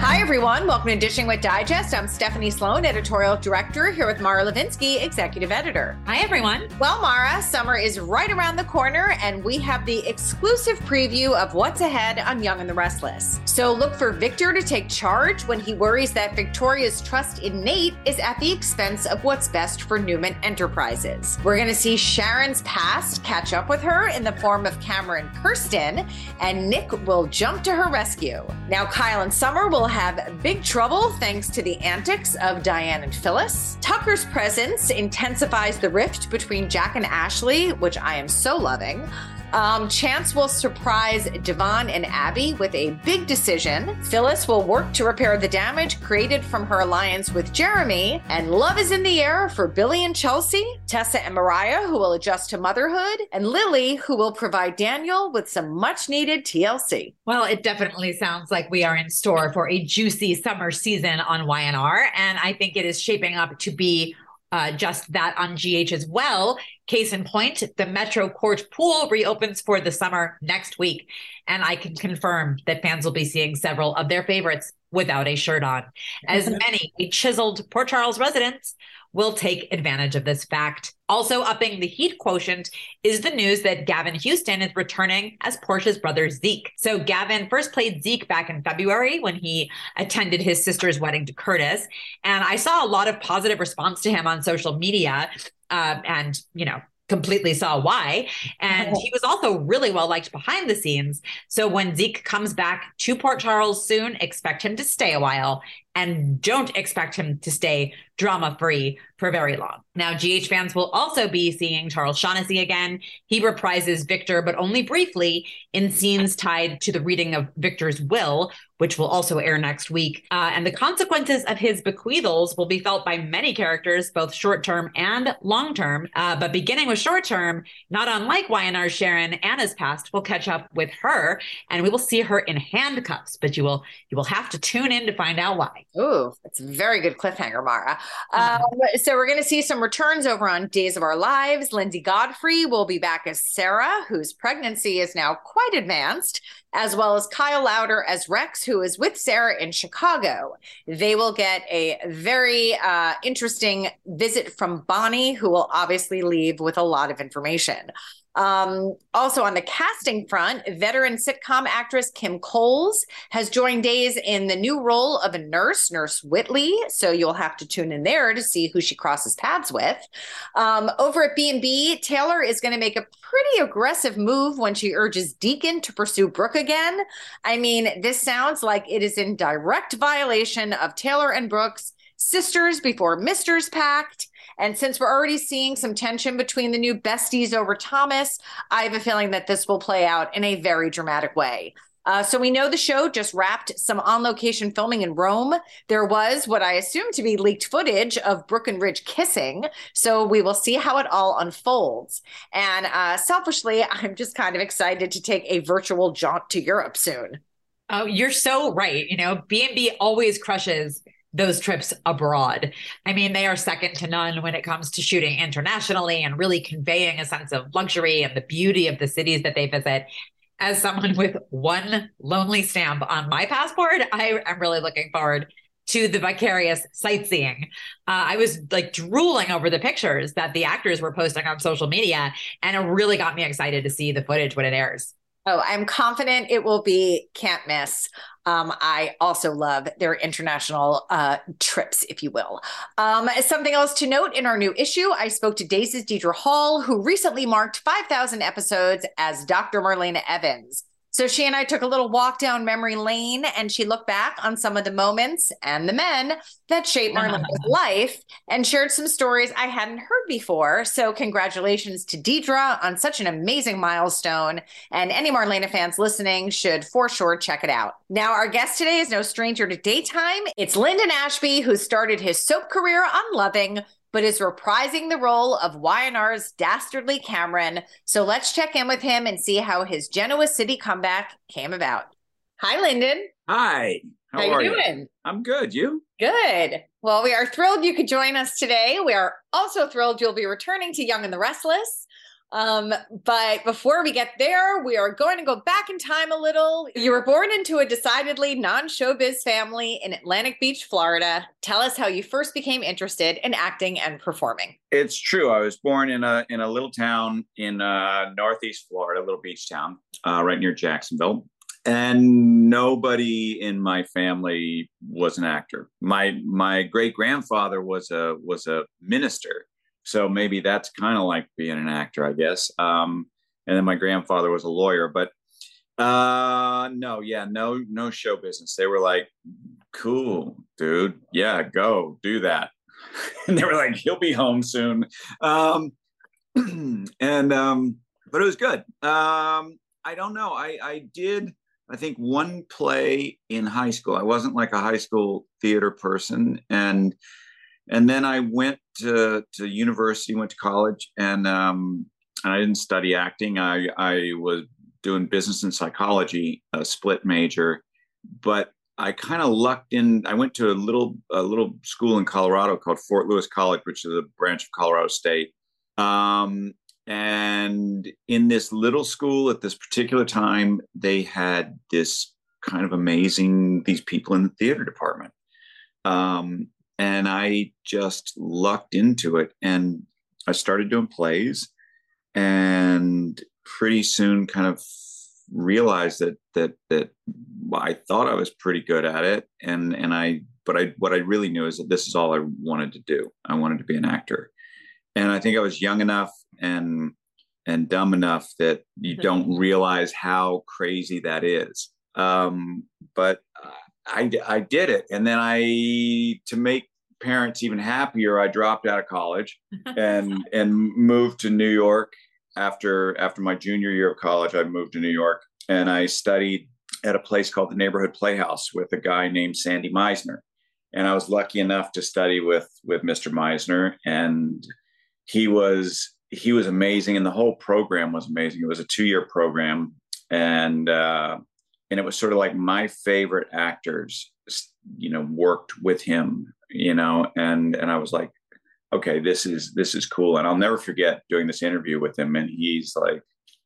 Hi, everyone. Welcome to Dishing With Digest. I'm Stephanie Sloan, editorial director, here with Mara Levinsky, executive editor. Hi, everyone. Well, Mara, summer is right around the corner, and we have the exclusive preview of what's ahead on Young and the Restless. So look for Victor to take charge when he worries that Victoria's trust in Nate is at the expense of what's best for Newman Enterprises. We're going to see Sharon's past catch up with her in the form of Cameron Kirsten, and Nick will jump to her rescue. Now, Kyle and Summer will have big trouble thanks to the antics of Diane and Phyllis. Tucker's presence intensifies the rift between Jack and Ashley, which I am so loving. Chance will surprise Devon and Abby with a big decision. Phyllis will work to repair the damage created from her alliance with Jeremy. And love is in the air for Billy and Chelsea, Tessa and Mariah, who will adjust to motherhood, and Lily, who will provide Daniel with some much-needed TLC. Well, it definitely sounds like we are in store for a juicy summer season on YNR, and I think it is shaping up to be just that on GH as well. Case in point, the Metro Court pool reopens for the summer next week, and I can confirm that fans will be seeing several of their favorites without a shirt on, as many chiseled Port Charles residents will take advantage of this fact. Also upping the heat quotient is the news that Gavin Houston is returning as Portia's brother Zeke. So Gavin first played Zeke back in February when he attended his sister's wedding to Curtis. And I saw a lot of positive response to him on social media and, you know, completely saw why. And he was also really well liked behind the scenes. So when Zeke comes back to Port Charles soon, expect him to stay a while, and don't expect him to stay drama free for very long. Now, GH fans will also be seeing Charles Shaughnessy again. He reprises Victor, but only briefly, in scenes tied to the reading of Victor's will, which will also air next week. And the consequences of his bequeathals will be felt by many characters, both short-term and long-term. But beginning with short-term, not unlike YNR's Sharon, Anna's past will catch up with her, and we will see her in handcuffs. But you will have to tune in to find out why. Ooh, that's a very good cliffhanger, Mara. So we're going to see some returns over on Days of Our Lives. Lindsay Godfrey will be back as Sarah, whose pregnancy is now quite advanced, as well as Kyle Louder as Rex, who is with Sarah in Chicago. They will get a very interesting visit from Bonnie, who will obviously leave with a lot of information. Also on the casting front, veteran sitcom actress Kim Coles has joined Days in the new role of a nurse, Nurse Whitley. So you'll have to tune in there to see who she crosses paths with. Over at B&B, Taylor is going to make a pretty aggressive move when she urges Deacon to pursue Brooke again. I mean, this sounds like it is in direct violation of Taylor and Brooke's Sisters Before Misters pact. And since we're already seeing some tension between the new besties over Thomas, I have a feeling that this will play out in a very dramatic way. So we know the show just wrapped some on-location filming in Rome. There was what I assume to be leaked footage of Brooke and Ridge kissing. So we will see how it all unfolds. And selfishly, I'm just kind of excited to take a virtual jaunt to Europe soon. Oh, you're so right. You know, B&B always crushes those trips abroad. I mean, they are second to none when it comes to shooting internationally and really conveying a sense of luxury and the beauty of the cities that they visit. As someone with one lonely stamp on my passport, I am really looking forward to the vicarious sightseeing. I was like drooling over the pictures that the actors were posting on social media, and it really got me excited to see the footage when it airs. Oh, I'm confident it will be can't miss. I also love their international trips, if you will. Something else to note in our new issue, I spoke to Daisy's Deidre Hall, who recently marked 5,000 episodes as Dr. Marlena Evans. So she and I took a little walk down memory lane, and she looked back on some of the moments and the men that shaped Marlena's life and shared some stories I hadn't heard before. So congratulations to Deidre on such an amazing milestone. And any Marlena fans listening should for sure check it out. Now, our guest today is no stranger to daytime. It's Linden Ashby, who started his soap career on Loving, but is reprising the role of Y&R's dastardly Cameron. So let's check in with him and see how his Genoa City comeback came about. Hi, Linden. Hi. How are you doing? I'm good. You? Good. Well, we are thrilled you could join us today. We are also thrilled you'll be returning to Young and the Restless. But before we get there, we are going to go back in time a little. You were born into a decidedly non-showbiz family in Atlantic Beach, Florida. Tell us how you first became interested in acting and performing. It's true. I was born in a little town in Northeast Florida, a little beach town right near Jacksonville. And nobody in my family was an actor. My great-grandfather was a minister. So maybe that's kind of like being an actor, I guess. And then my grandfather was a lawyer, but no show business. They were like, cool, dude. Yeah, go do that. And they were like, he'll be home soon. But it was good. I don't know. I think one play in high school. I wasn't like a high school theater person. And then I went to university, went to college, and I didn't study acting. I was doing business and psychology, a split major, but I kind of lucked in. I went to a little school in Colorado called Fort Lewis College, which is a branch of Colorado State. And in this little school at this particular time, they had this kind of amazing, these people in the theater department. And I just lucked into it, and I started doing plays, and pretty soon kind of realized that I thought I was pretty good at it. But what I really knew is that this is all I wanted to do. I wanted to be an actor. And I think I was young enough and dumb enough that you don't realize how crazy that is. I did it. And then to make parents even happier, I dropped out of college and moved to New York. After my junior year of college, I moved to New York, and I studied at a place called the Neighborhood Playhouse with a guy named Sandy Meisner. And I was lucky enough to study with Mr. Meisner, and he was amazing. And the whole program was amazing. It was a 2-year program. And it was sort of like my favorite actors, worked with him, and I was like, okay, this is cool. And I'll never forget doing this interview with him. And he's like,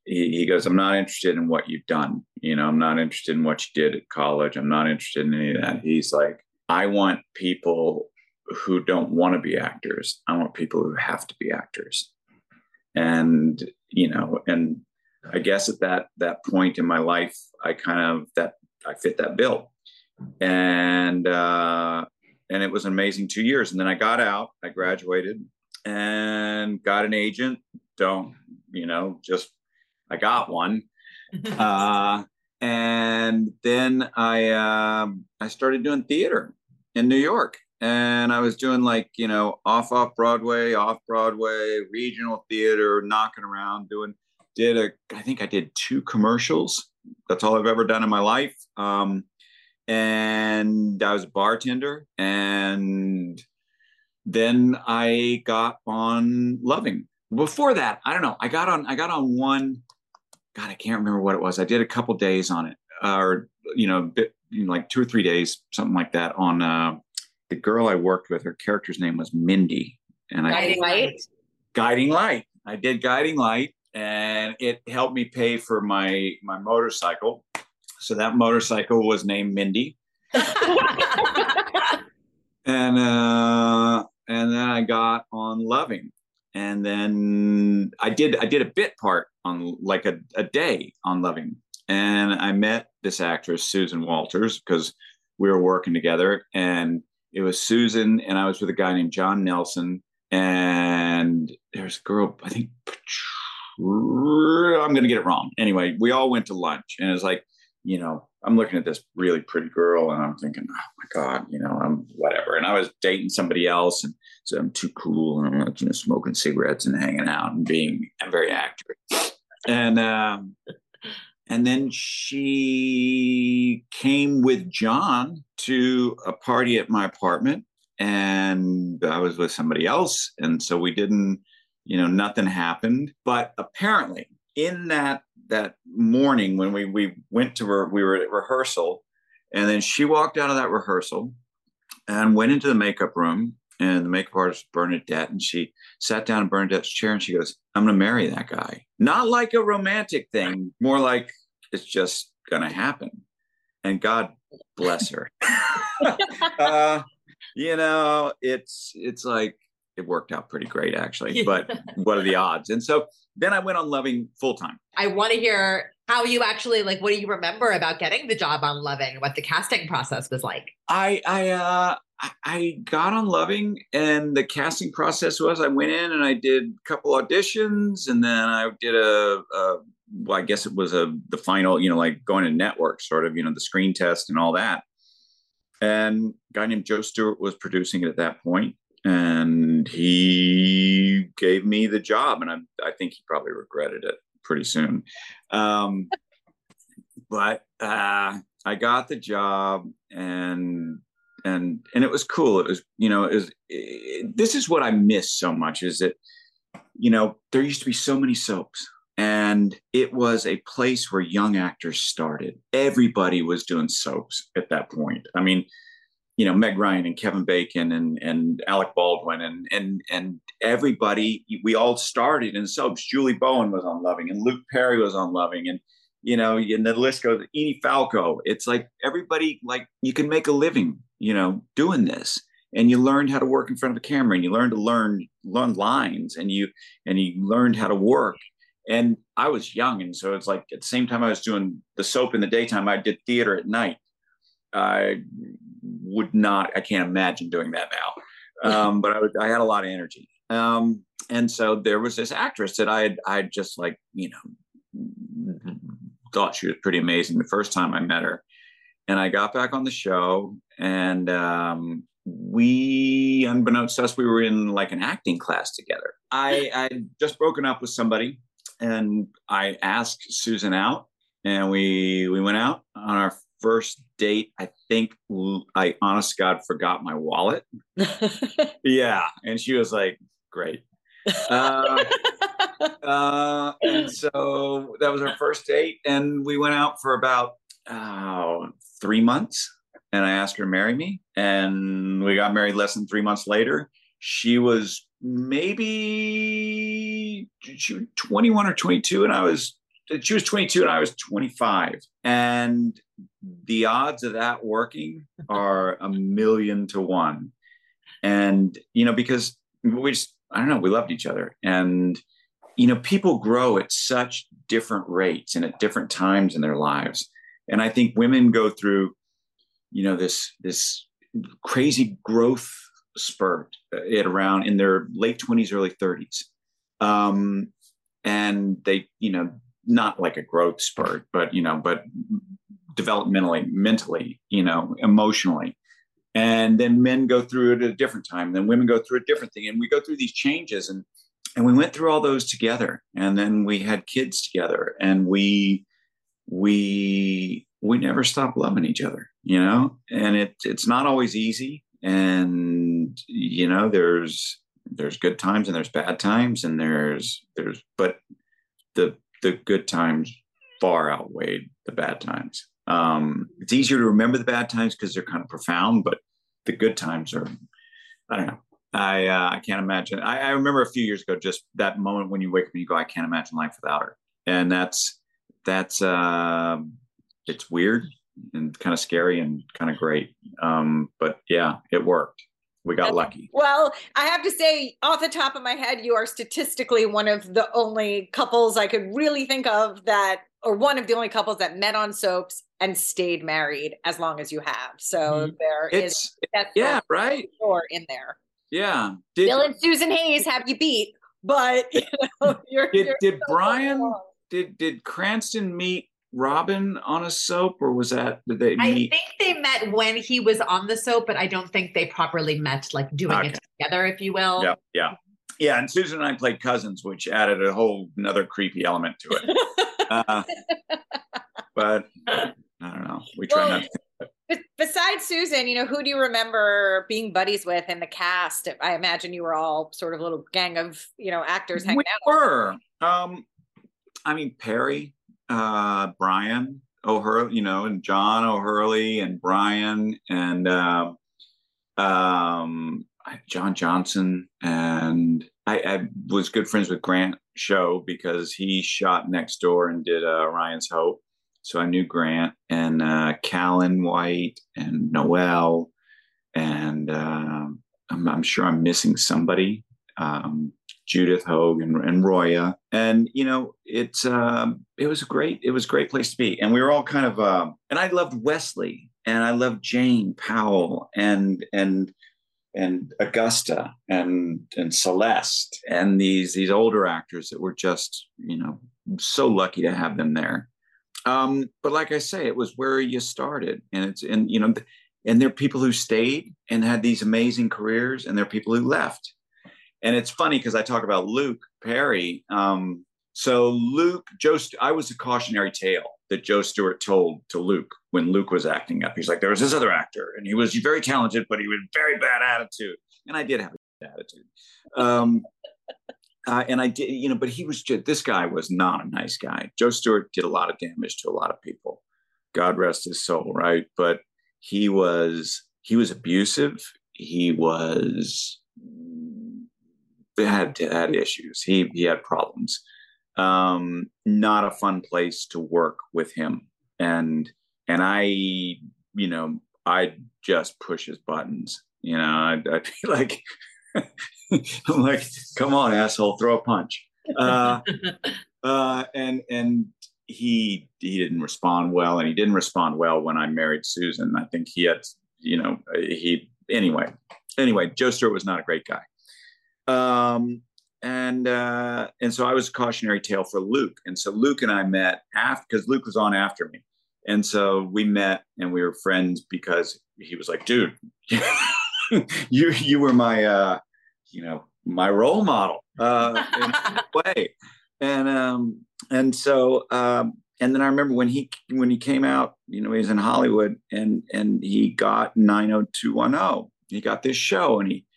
he goes, I'm not interested in what you've done. I'm not interested in what you did at college. I'm not interested in any of that. He's like, I want people who don't want to be actors. I want people who have to be actors. And I guess at that point in my life, I fit that bill, and it was an amazing 2 years. And then I got out, I graduated, and got an agent. I got one, and then I started doing theater in New York, and I was doing off Broadway, regional theater, knocking around, I think I did 2 commercials. That's all I've ever done in my life. And I was a bartender. And then I got on Loving. Before that, I don't know. I got on one. God, I can't remember what it was. I did a couple days on it, like 2 or 3 days, something like that. On the girl I worked with, her character's name was Mindy. And Guiding Light. I did Guiding Light. And it helped me pay for my motorcycle. So that motorcycle was named Mindy. And then I got on Loving. And then I did a bit part on a day on Loving. And I met this actress, Susan Walters, because we were working together. And it was Susan, and I was with a guy named John Nelson. And there's a girl, I think, I'm going to get it wrong. Anyway, we all went to lunch. And it's like, you know, I'm looking at this really pretty girl, and I'm thinking, oh, my God, you know, I'm whatever. And I was dating somebody else. And so I'm too cool. And I'm, you know, smoking cigarettes and hanging out and being very active. And then she came with John to a party at my apartment, and I was with somebody else. And so we didn't, you know, nothing happened. But apparently in that morning when we went to her, we were at rehearsal, and then she walked out of that rehearsal and went into the makeup room, and the makeup artist, Bernadette, and she sat down in Bernadette's chair, and she goes, I'm going to marry that guy. Not like a romantic thing, more like it's just going to happen. And God bless her. You know, it's like, it worked out pretty great, actually. But what are the odds? And so then I went on Loving full time. I want to hear how you actually, like, what do you remember about getting the job on Loving? What the casting process was like? I got on Loving, and the casting process was I went in and I did a couple auditions, and then I did well, I guess it was the final, you know, like going to network sort of, you know, the screen test and all that. And a guy named Joe Stewart was producing it at that point, and he gave me the job, and I think he probably regretted it pretty soon. But I got the job, and it was cool. It was, you know, this is what I miss so much, is that, you know, there used to be so many soaps, and it was a place where young actors started. Everybody was doing soaps at that point. I mean, you know, Meg Ryan and Kevin Bacon and Alec Baldwin and everybody, we all started in soaps. Julie Bowen was on Loving, and Luke Perry was on Loving, and, you know, and the list goes, Edie Falco. It's like everybody, like, you can make a living, you know, doing this. And you learned how to work in front of a camera, and you learned to learn lines, and you learned how to work. And I was young. And so it's like, at the same time I was doing the soap in the daytime, I did theater at night. I can't imagine doing that now. But I had a lot of energy. And so there was this actress that I just, like, you know, thought she was pretty amazing the first time I met her. And I got back on the show, and we, unbeknownst to us, we were in like an acting class together. I'd just broken up with somebody, and I asked Susan out, and we went out on our first date. I think I, honest to God, forgot my wallet. Yeah. And she was like, great. And so that was our first date, and we went out for about 3 months, and I asked her to marry me, and we got married less than 3 months later. She was maybe 21 or 22, and she was 22 and I was 25. And the odds of that working are 1,000,000 to 1. And, you know, because I don't know, we loved each other. And, you know, people grow at such different rates and at different times in their lives. And I think women go through, you know, this crazy growth spurt at around in their late 20s, early 30s. And they, you know, not like a growth spurt, but, you know, but developmentally, mentally, you know, emotionally. And then men go through it at a different time. Then women go through a different thing. And we go through these changes, and we went through all those together. And then we had kids together, and we never stopped loving each other, you know, and it's not always easy. And, you know, there's good times and there's bad times, and but the good times far outweighed the bad times. It's easier to remember the bad times because they're kind of profound, but the good times are, I don't know. I can't imagine. I remember a few years ago, just that moment when you wake up and you go, I can't imagine life without her. And that's it's weird and kind of scary and kind of great. But yeah, it worked. We got lucky. Well, I have to say, off the top of my head, you are statistically one of the only couples I could really think of that or one of the only couples that met on soaps and stayed married as long as you have. So there is in there. Yeah. Bill and Susan Hayes have you beat, but you know, did Cranston meet Robin on a soap, or was that, did they meet? I think they met when he was on the soap, but I don't think they properly met, like doing it together, if you will. Yeah. Yeah. Yeah. And Susan and I played cousins, which added a whole another creepy element to it. But I don't know. We try not to. But besides Susan, you know, who do you remember being buddies with in the cast? I imagine you were all sort of a little gang of, you know, actors hanging out. We were. I mean, Perry, Brian O'Hurley, you know, and John O'Hurley and Brian and John Johnson. And I was good friends with Grant Show because he shot next door and did Ryan's Hope. So I knew Grant and Callan White and Noel. And I'm sure I'm missing somebody. Judith Hogue and Roya. And, you know, it was a great place to be. And we were all kind of, and I loved Wesley and I loved Jane Powell and Augusta and Celeste and these older actors that were just, you know, so lucky to have them there. But like I say, it was where you started, and there are people who stayed and had these amazing careers, and there are people who left. And it's funny because I talk about Luke Perry. So Luke, I was a cautionary tale that Joe Stewart told to Luke when Luke was acting up. He's like, there was this other actor and he was very talented, but he was very bad attitude. And I did have a bad attitude. And I did, you know, but he was just, this guy was not a nice guy. Joe Stewart did a lot of damage to a lot of people. God rest his soul, right? But he was abusive. He was... had issues. He had problems. Not a fun place to work with him. And I, you know, I just push his buttons. You know, I'd be like, I'm like, come on, asshole, throw a punch. And he didn't respond well, and he didn't respond well when I married Susan. I think he had, you know, anyway, Joe Stewart was not a great guy. And so I was a cautionary tale for Luke. And so Luke and I met because Luke was on after me. And so we met and we were friends because he was like, dude, you were my, you know, my role model, in a way. And then I remember when he came out, you know, he was in Hollywood and he got 90210, he got this show and he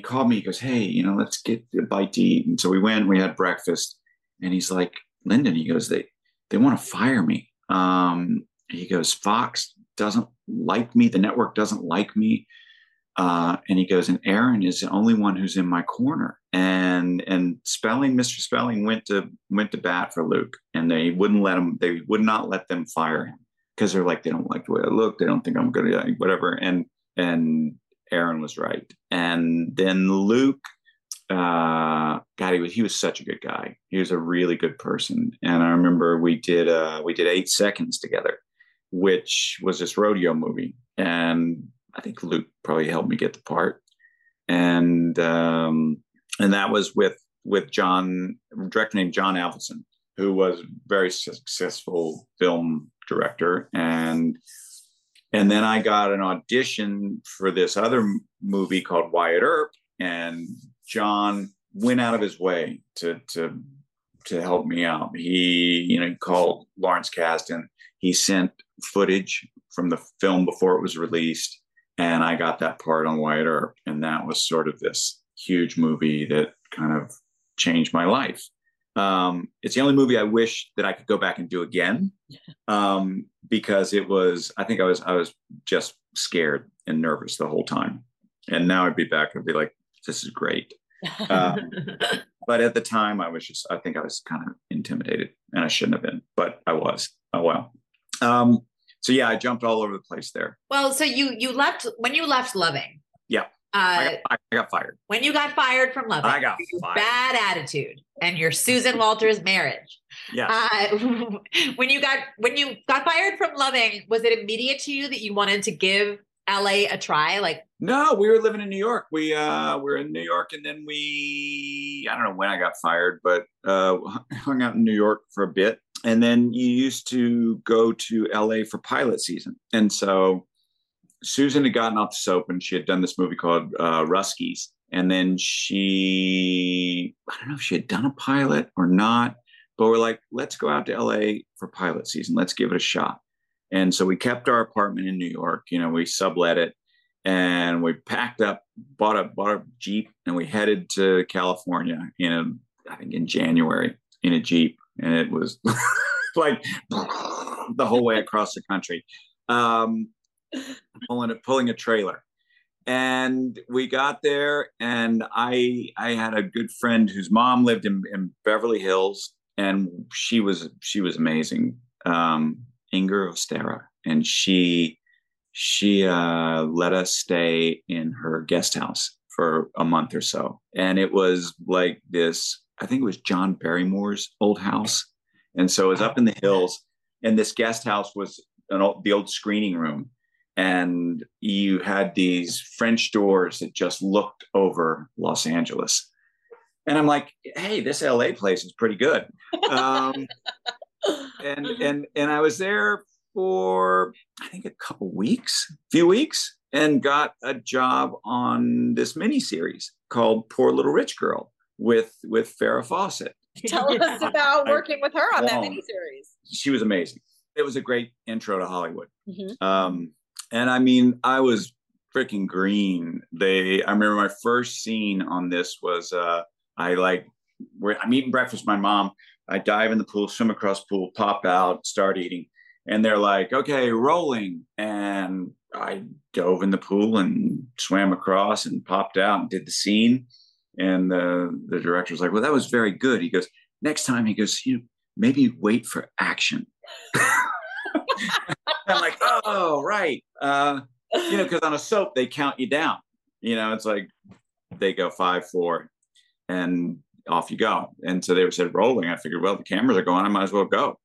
called me, he goes, hey, you know, let's get a bite to eat. And so we went, we had breakfast, and he's like, Linden, he goes, they want to fire me. He goes, Fox doesn't like me. The network doesn't like me. And he goes, and Aaron is the only one who's in my corner. And Spelling, Mr. Spelling went to bat for Luke, and they would not let them fire him because they're like, they don't like the way I look. They don't think I'm good at whatever. And Aaron was right. And then Luke, God, he was such a good guy. He was a really good person. And I remember we did 8 Seconds together, which was this rodeo movie. And I think Luke probably helped me get the part. And that was with John Avildsen, who was a very successful film director. And then I got an audition for this other movie called Wyatt Earp, and John went out of his way to help me out. He, you know, he called Lawrence Kasdan. He sent footage from the film before it was released, and I got that part on Wyatt Earp, and that was sort of this huge movie that kind of changed my life. It's the only movie I wish that I could go back and do again, because it was, I think I was just scared and nervous the whole time. And now I'd be back and be like, this is great. But at the time I think I was kind of intimidated, and I shouldn't have been, but I was. Oh, wow. So yeah, I jumped all over the place there. Well, so you left when you left Loving. Yeah. I got fired. When you got fired from Loving, I got fired. Bad attitude and your Susan Walters marriage. Yeah. When you got fired from Loving, was it immediate to you that you wanted to give LA a try? Like, no, we were living in New York. We were in New York, and then I don't know when I got fired, but hung out in New York for a bit, and then you used to go to LA for pilot season, and so. Susan had gotten off the soap and she had done this movie called Ruskies. And then I don't know if she had done a pilot or not, but we're like, let's go out to LA for pilot season. Let's give it a shot. And so we kept our apartment in New York. You know, we sublet it and we packed up, bought a Jeep, and we headed to California I think in January in a Jeep. And it was like the whole way across the country. Pulling a trailer. And we got there, and I had a good friend whose mom lived in Beverly Hills, and she was amazing, Inger Ostera, and she let us stay in her guest house for a month or so. And it was like this, I think it was John Barrymore's old house, and so it was up in the hills, and this guest house was the old screening room, and you had these French doors that just looked over Los Angeles. And I'm like, hey, this LA place is pretty good. And I was there for, I think, a few weeks, and got a job on this miniseries called Poor Little Rich Girl with Farrah Fawcett. Tell us about working with her on that miniseries. She was amazing. It was a great intro to Hollywood. Mm-hmm. And I mean, I was freaking green. I remember my first scene on this was, I'm eating breakfast with my mom. I dive in the pool, swim across the pool, pop out, start eating. And they're like, okay, rolling. And I dove in the pool and swam across and popped out and did the scene. And the director was like, well, that was very good. He goes, next time, maybe wait for action. I'm like, oh, right. Because on a soap, they count you down. It's like they go 5, 4, and off you go. And so they said rolling. I figured, well, the cameras are going. I might as well go.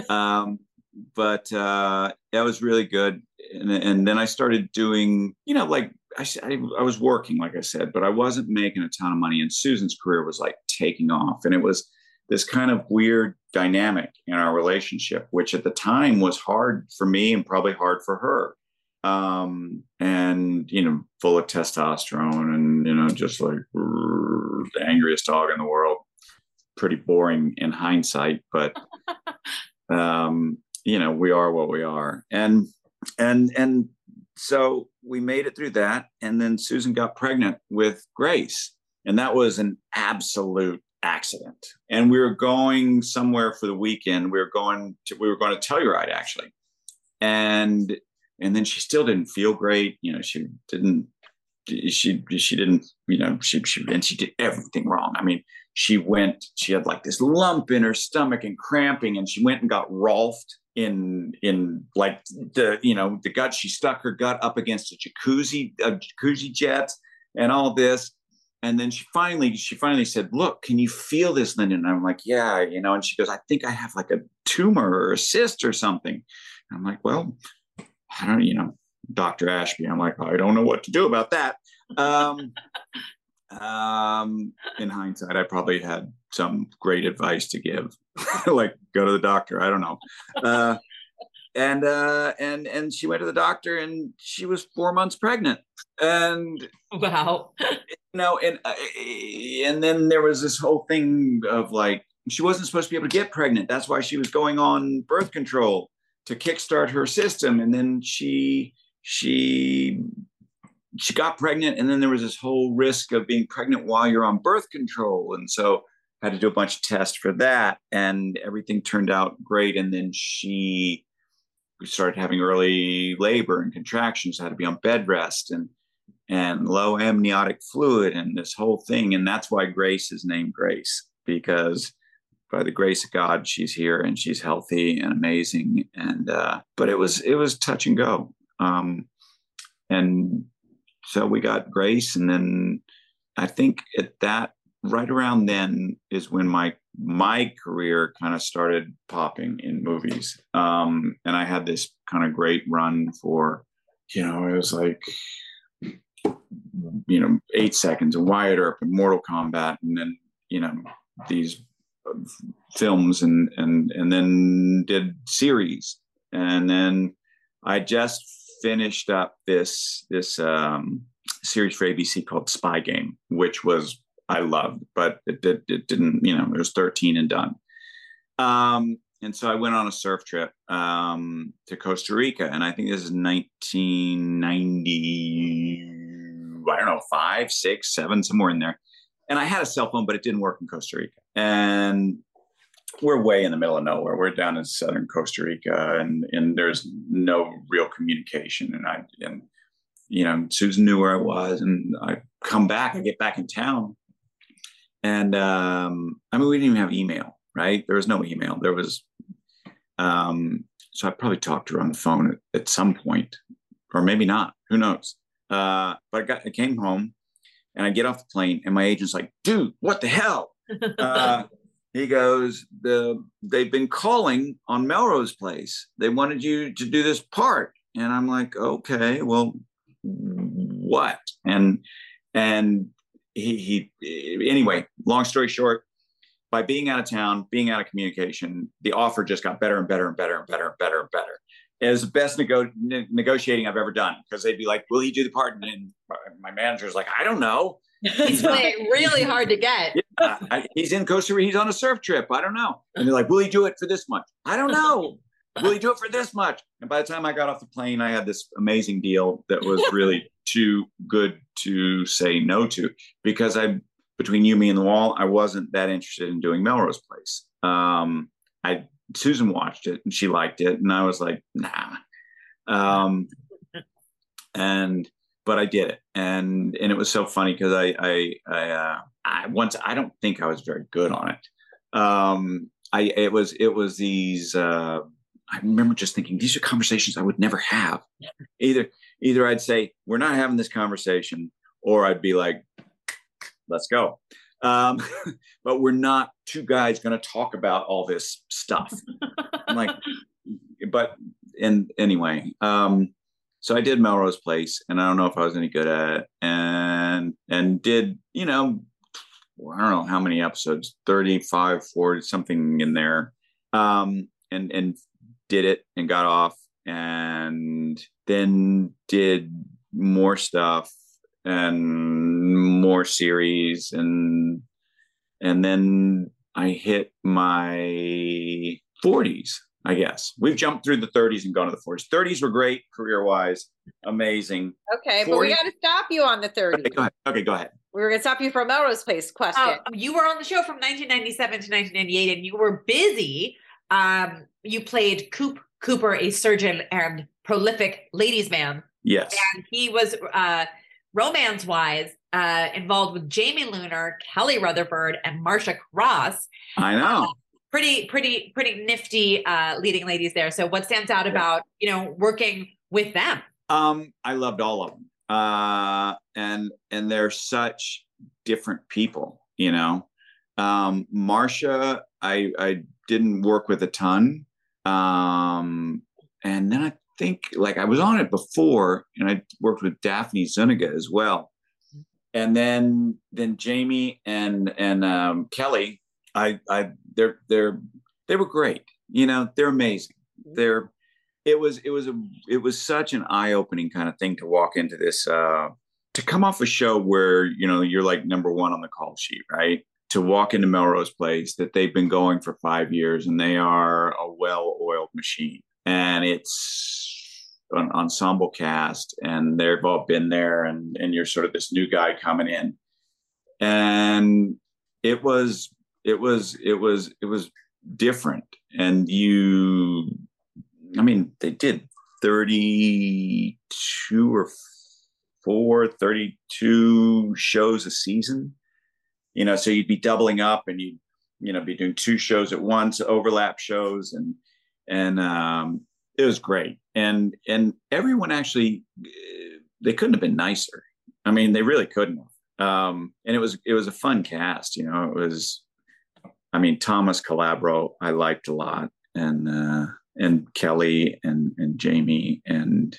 But that was really good. And then I started doing, I was working, like I said, but I wasn't making a ton of money. And Susan's career was like taking off. And it was this kind of weird dynamic in our relationship, which at the time was hard for me and probably hard for her. And full of testosterone and, just like the angriest dog in the world. Pretty boring in hindsight, but, we are what we are. And so we made it through that. And then Susan got pregnant with Grace, and that was an absolute accident. And we were going somewhere for the weekend. We were going to Telluride, actually. And then she still didn't feel great. She did everything wrong. I mean, she had like this lump in her stomach and cramping, and she went and got Rolfed in like the gut. She stuck her gut up against a jacuzzi jet and all this. And then she finally said, look, can you feel this, Linden? And I'm like, yeah, and she goes, I think I have like a tumor or a cyst or something. And I'm like, well, I don't, Dr. Ashby. I'm like, I don't know what to do about that. In hindsight, I probably had some great advice to give, like go to the doctor. I don't know. And she went to the doctor, and she was 4 months pregnant. And wow, and then there was this whole thing of like, she wasn't supposed to be able to get pregnant. That's why she was going on birth control to kickstart her system. And then she got pregnant, and then there was this whole risk of being pregnant while you're on birth control. And so I had to do a bunch of tests for that, and everything turned out great. And then we started having early labor and contractions, had to be on bed rest and low amniotic fluid and this whole thing. And that's why Grace is named Grace, because by the grace of God, she's here and she's healthy and amazing. And, but it was touch and go. And so we got Grace. And then I think at that, right around then is when my career kind of started popping in movies. And I had this kind of great run for, it was like, 8 Seconds and Wyatt Earp and Mortal Kombat. And then, these films and then did series. And then I just finished up this series for ABC called Spy Game, which was, I loved, but it didn't, it was 13 and done. And so I went on a surf trip to Costa Rica. And I think this is 1990, I don't know, 5, 6, 7, somewhere in there. And I had a cell phone, but it didn't work in Costa Rica. And we're way in the middle of nowhere. We're down in southern Costa Rica, and there's no real communication. And Susan knew where I was, and I come back, I get back in town. And we didn't even have email, right? There was no email. There was, so I probably talked to her on the phone at some point, or maybe not, who knows? But I came home and I get off the plane, and my agent's like, dude, what the hell? He goes, they've been calling on Melrose Place. They wanted you to do this part. And I'm like, okay, well, what? And he anyway, long story short, by being out of town, being out of communication, the offer just got better and better and better and better and better and better. It was the best negotiating I've ever done, because they'd be like, will he do the part? And then my manager's like, I don't know. It's really hard to get. Yeah, he's in Costa Rica. He's on a surf trip. I don't know. And they're like, will he do it for this much? I don't know. Will you do it for this much? And by the time I got off the plane, I had this amazing deal that was really too good to say no to, because between you, me, and the wall, I wasn't that interested in doing Melrose Place. Susan watched it and she liked it, and I was like, nah. But I did it, and it was so funny because I don't think I was very good on it. It was these. I remember just thinking, these are conversations I would never have. Either I'd say, we're not having this conversation, or I'd be like, let's go. But we're not two guys going to talk about all this stuff. I'm like, anyway. So I did Melrose Place, and I don't know if I was any good at it, and did, I don't know how many episodes, 35, 40, something in there. And did it and got off, and then did more stuff and more series. And then I hit my 40s, I guess. We've jumped through the 30s and gone to the 40s. 30s were great career-wise. Amazing. Okay, 40s. But we got to stop you on the 30s. Okay, go ahead. We were going to stop you from Melrose Place question. Oh, you were on the show from 1997 to 1998, and you were busy. You played Cooper, a surgeon and prolific ladies' man. Yes. And he was, romance-wise, involved with Jamie Lunar, Kelly Rutherford, and Marsha Cross. I know. Pretty nifty leading ladies there. So what stands out about, working with them? I loved all of them. And they're such different people, Marsha, I didn't work with a ton. And then I think I was on it before, and I worked with Daphne Zuniga as well. And then Jamie and Kelly, they were great. They're amazing. It was such an eye-opening kind of thing to walk into this, to come off a show where, you're like number one on the call sheet, right? To walk into Melrose Place, that they've been going for 5 years, and they are a well-oiled machine, and it's an ensemble cast, and they've all been there, and you're sort of this new guy coming in. And it was different. And they did 32 shows a season. So you'd be doubling up, and you'd, be doing two shows at once, overlap shows. And it was great. And everyone actually, they couldn't have been nicer. I mean, they really couldn't have. And it was a fun cast, you know. It was, I mean, Thomas Calabro I liked a lot, and Kelly and Jamie, and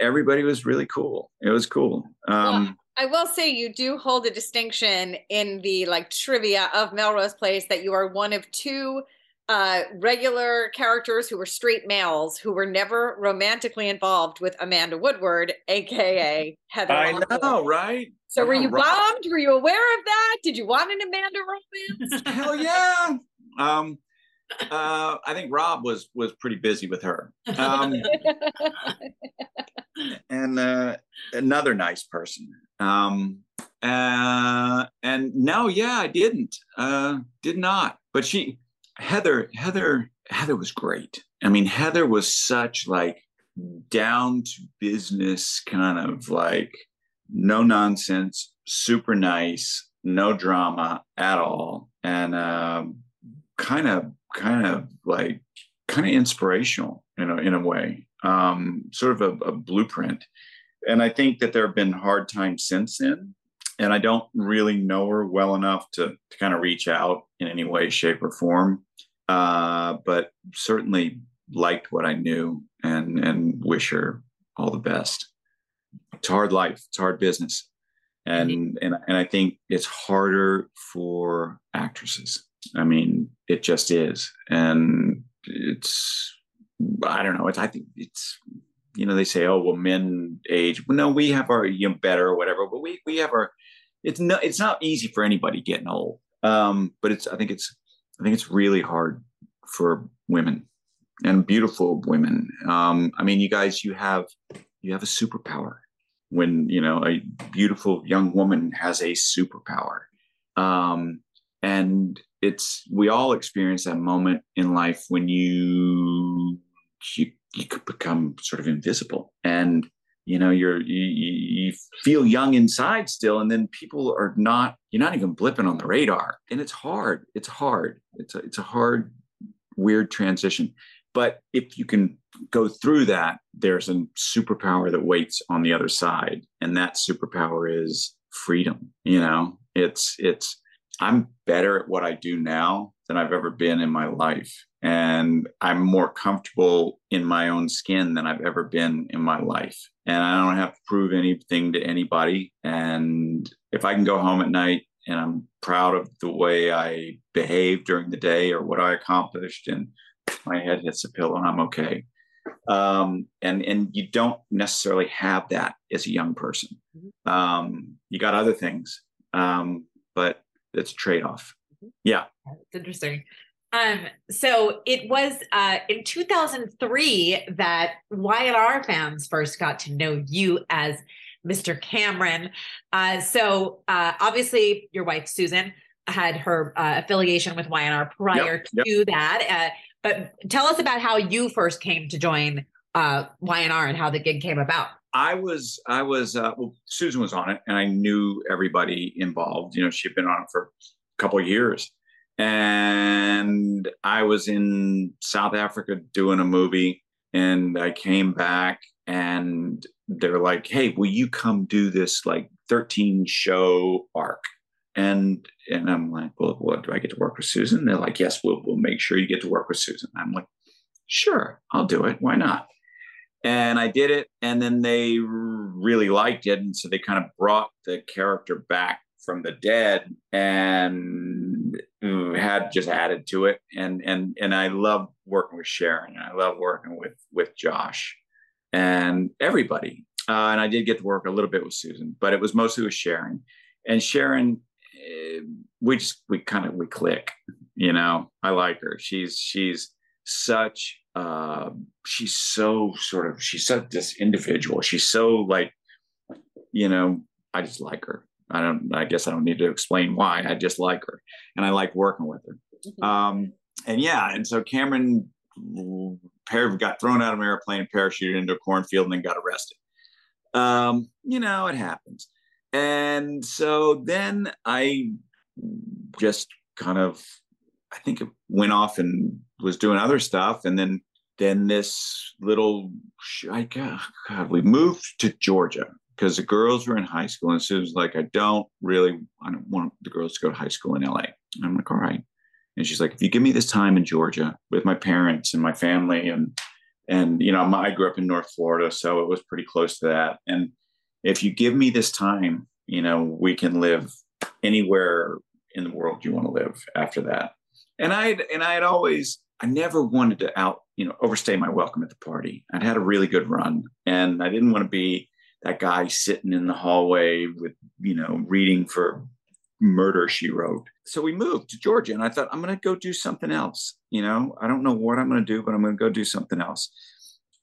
everybody was really cool. It was cool. I will say you do hold a distinction in the like trivia of Melrose Place that you are one of two regular characters who were straight males who were never romantically involved with Amanda Woodward, aka Heather. I Lockwood. Know, right? So were you bummed? Were you aware of that? Did you want an Amanda romance? Hell yeah. I think Rob was pretty busy with her. And another nice person. And no, yeah, I didn't. Did not. But she Heather was great. I mean, Heather was such like down to business, kind of like no nonsense, super nice, no drama at all. And kind of inspirational, you know, in a way, sort of a blueprint. And I think that there have been hard times since then. And I don't really know her well enough to kind of reach out in any way, shape, or form. But certainly liked what I knew and wish her all the best. It's a hard life. It's hard business. And I think it's harder for actresses. I mean, it just is. And it's, I don't know. I think it's, you know, they say, oh, well, men age. Well, no, we have our, you know, better or whatever, but we have our, it's not easy for anybody getting old. But I think it's really hard for women and beautiful women. I mean, you guys, you have a superpower when, you know, a beautiful young woman has a superpower. And we all experience that moment in life when you could become sort of invisible, and, you know, you feel young inside still. And then people are you're not even blipping on the radar, and it's hard. It's a hard, weird transition. But if you can go through that, there's a superpower that waits on the other side. And that superpower is freedom. You know, I'm better at what I do now than I've ever been in my life. And I'm more comfortable in my own skin than I've ever been in my life. And I don't have to prove anything to anybody. And if I can go home at night and I'm proud of the way I behaved during the day or what I accomplished, and my head hits a pillow and I'm okay. And you don't necessarily have that as a young person. You got other things, but it's a trade-off. Yeah. It's interesting. So it was in 2003 that Y&R fans first got to know you as Mr. Cameron. So obviously your wife, Susan, had her affiliation with Y&R prior to that. But tell us about how you first came to join Y&R and how the gig came about. Well, Susan was on it, and I knew everybody involved. You know, she'd been on it for a couple of years. And I was in South Africa doing a movie, and I came back, and they're like, hey, will you come do this like 13 show arc? And I'm like, well, what, do I get to work with Susan? And they're like, yes, we'll make sure you get to work with Susan. I'm like, sure, I'll do it. Why not? And I did it, and then they really liked it. And so they kind of brought the character back from the dead and had just added to it. And I love working with Sharon. I love working with Josh and everybody. And I did get to work a little bit with Susan, but it was mostly with Sharon. And Sharon, we click, you know. I like her. She's such, she's such this individual. She's so like, you know, I just like her. I guess I don't need to explain why. I just like her, and I like working with her. And so Cameron got thrown out of an airplane, parachuted into a cornfield, and then got arrested. You know, it happens. And so then I just kind of, I think, went off and was doing other stuff. And then then this little, God, we moved to Georgia because the girls were in high school. And so it was like, I don't want the girls to go to high school in LA. I'm like, all right. And she's like, if you give me this time in Georgia with my parents and my family, and you know, I grew up in North Florida, so it was pretty close to that. And if you give me this time, you know, we can live anywhere in the world you want to live after that. And I never wanted to overstay my welcome at the party. I'd had a really good run, and I didn't want to be that guy sitting in the hallway with, reading for Murder, She Wrote. So we moved to Georgia, and I thought, I'm going to go do something else. I don't know what I'm going to do, but I'm going to go do something else.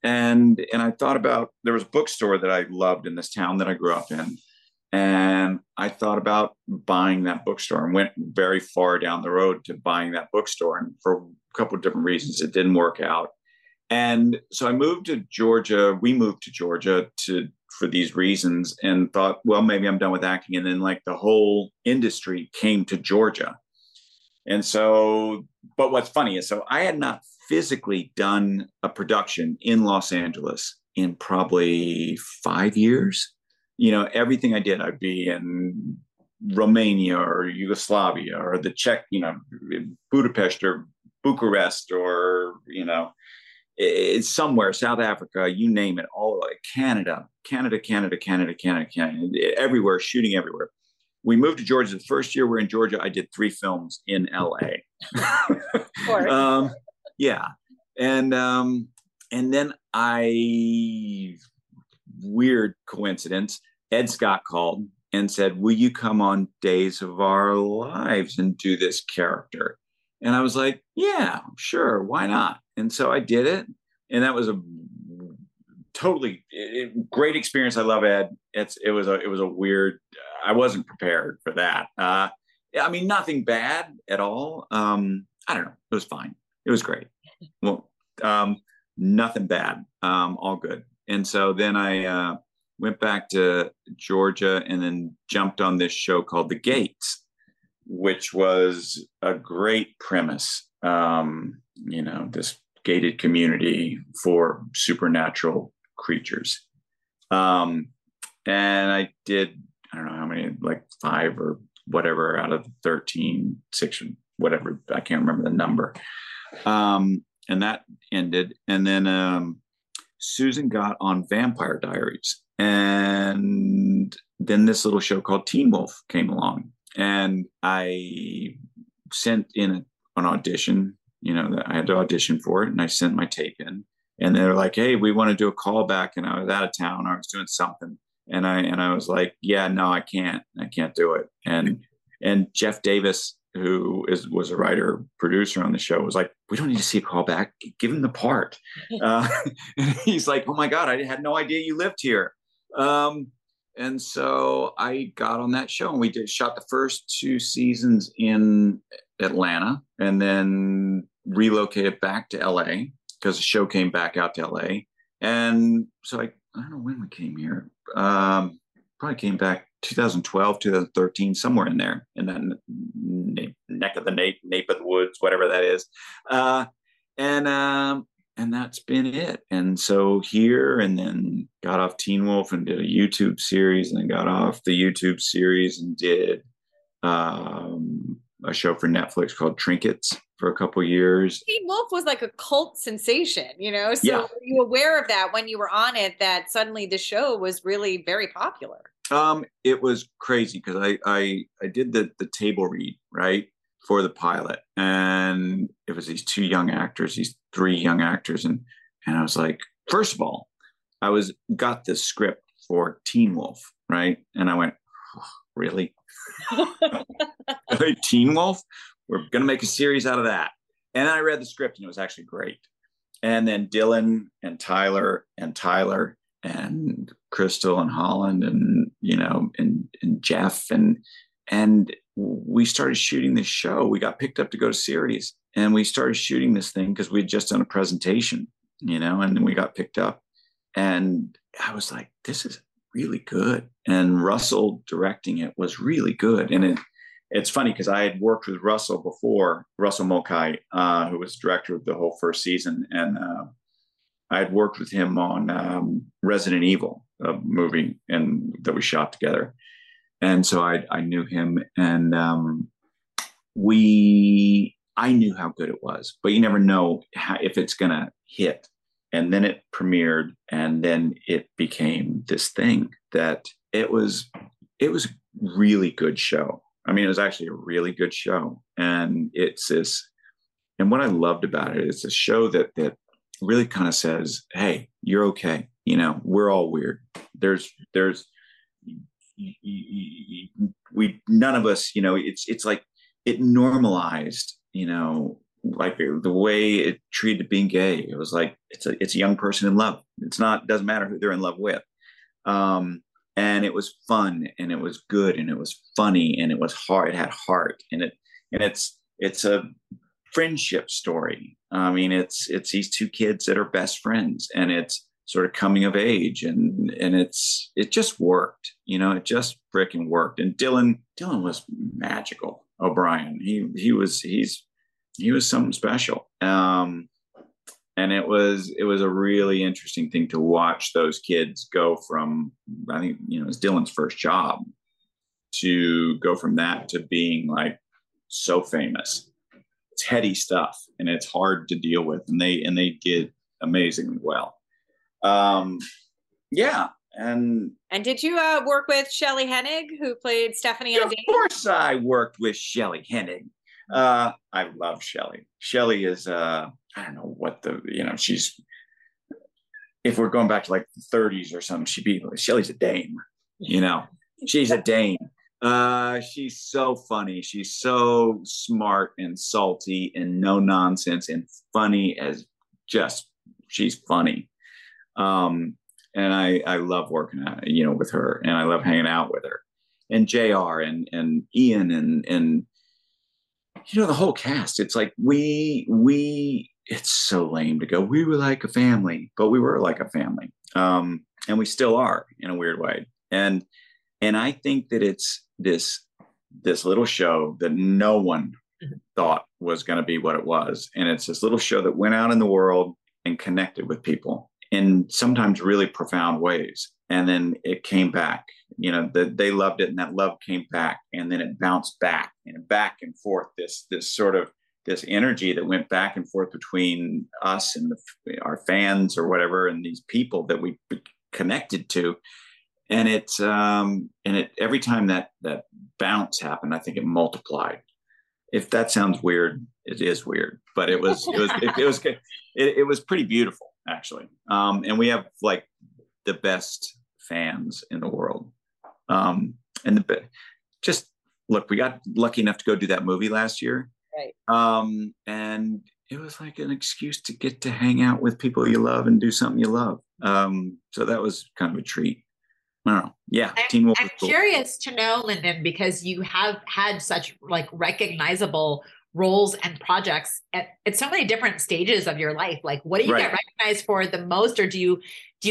And I thought about, there was a bookstore that I loved in this town that I grew up in. And I thought about buying that bookstore and went very far down the road to buying that bookstore. And for a couple of different reasons, it didn't work out. And so I moved to Georgia. We moved to Georgia for these reasons, and thought, well, maybe I'm done with acting. And then the whole industry came to Georgia. And so, but what's funny is, I had not physically done a production in Los Angeles in probably 5 years. Everything I did, I'd be in Romania or Yugoslavia or the Czech, Budapest or Bucharest or, it's somewhere, South Africa, you name it, all like Canada, everywhere, shooting everywhere. We moved to Georgia. The first year we're in Georgia, I did 3 films in LA. Of course. Yeah. And then weird coincidence, Ed Scott called and said, will you come on Days of Our Lives and do this character? And I was like, yeah, sure, why not? And so I did it. And that was a totally great experience. I love Ed. It was a weird, I wasn't prepared for that. Nothing bad at all. I don't know. It was fine. It was great. Well, nothing bad. All good. And so then I went back to Georgia and then jumped on this show called The Gates, which was a great premise. This gated community for supernatural creatures. And I did, I don't know how many, 5 or whatever out of 13, 6 or whatever. I can't remember the number. And that ended. And then, Susan got on Vampire Diaries, and then this little show called Teen Wolf came along, and I sent in an audition, I had to audition for it, and I sent my tape in, and they were like, hey, we want to do a callback. And I was out of town. I was doing something. And I was like, yeah, no, I can't do it. And Jeff Davis, who was a writer producer on the show, was like, we don't need to see a callback. Give him the part. And he's like, oh my God, I had no idea you lived here. And so I got on that show, and we shot the first 2 seasons in Atlanta, and then relocated back to LA because the show came back out to LA. And so I don't know when we came here. Probably came back 2012, 2013, somewhere in there, in that nape of the woods, whatever that is. And that's been it. And so here, and then got off Teen Wolf and did a YouTube series, and then got off the YouTube series and did a show for Netflix called Trinkets for a couple years. Teen Wolf was a cult sensation, So yeah. Were you aware of that when you were on it, that suddenly the show was really very popular? It was crazy because I did the table read, right, for the pilot, and it was these 3 young actors, and I was like, first of all, I got this script for Teen Wolf, right, and I went, oh, really? Teen Wolf? We're gonna make a series out of that. And then I read the script, and it was actually great. And then Dylan and Tyler and Crystal and Holland and Jeff and we started shooting this show. We got picked up to go to series, and we started shooting this thing because we had just done a presentation, and then we got picked up, and I was like, this is really good. And Russell directing it was really good. And it's funny because I had worked with Russell before, Russell Mulcahy, who was director of the whole first season. And I had worked with him on Resident Evil, a movie and that we shot together. And so I knew him, and I knew how good it was, but you never know if it's going to hit. And then it premiered, and then it became this thing that it was a really good show. I mean, it was actually a really good show. And it's this, and what I loved about it, it's a show that really kind of says, hey, you're okay. You know, we're all weird. We none of us, you know, it's like it normalized, you know, like the way it treated being gay. It was like it's a young person in love. It's not, doesn't matter who they're in love with. And it was fun, and it was good, and it was funny, and it was hard. It had heart, and it's a friendship story. I mean, it's these two kids that are best friends, and it's sort of coming of age, and it just worked, you know, it just freaking worked. And Dylan was magical. O'Brien, he was something special. And it was a really interesting thing to watch those kids go from, I think, you know, it's Dylan's first job, to go from that to being like so famous. It's heady stuff, and it's hard to deal with. And they did amazingly well. Yeah. And did you work with Shelly Hennig, who played Stephanie on Days? Of course I worked with Shelly Hennig. I love Shelly. Shelly is, I don't know what the, you know, she's, if we're going back to like the 30s or something, Shelly's a dame, you know, she's a dame. She's so funny. She's so smart and salty and no nonsense and funny as just, she's funny. And I love working, you know, with her, and I love hanging out with her, and JR and Ian and, you know, the whole cast. It's like it's so lame to go, we were like a family, but we were like a family. And we still are in a weird way. And I think that it's this little show that no one thought was going to be what it was. And it's this little show that went out in the world and connected with people in sometimes really profound ways. And then it came back, you know, they loved it, and that love came back, and then it bounced back and forth, this sort of this energy that went back and forth between us and our fans or whatever, and these people that we connected to. And it's, and it, every time that bounce happened, I think it multiplied. If that sounds weird, it is weird, but it was pretty beautiful, actually. And we have like the best fans in the world. Just look, we got lucky enough to go do that movie last year. Right. And it was like an excuse to get to hang out with people you love and do something you love. So that was kind of a treat. I don't know. Yeah. Teen Wolf. I'm curious to know, Linden, because you have had such like recognizable roles and projects at so many different stages of your life. Like, what do you get recognized for the most, or do you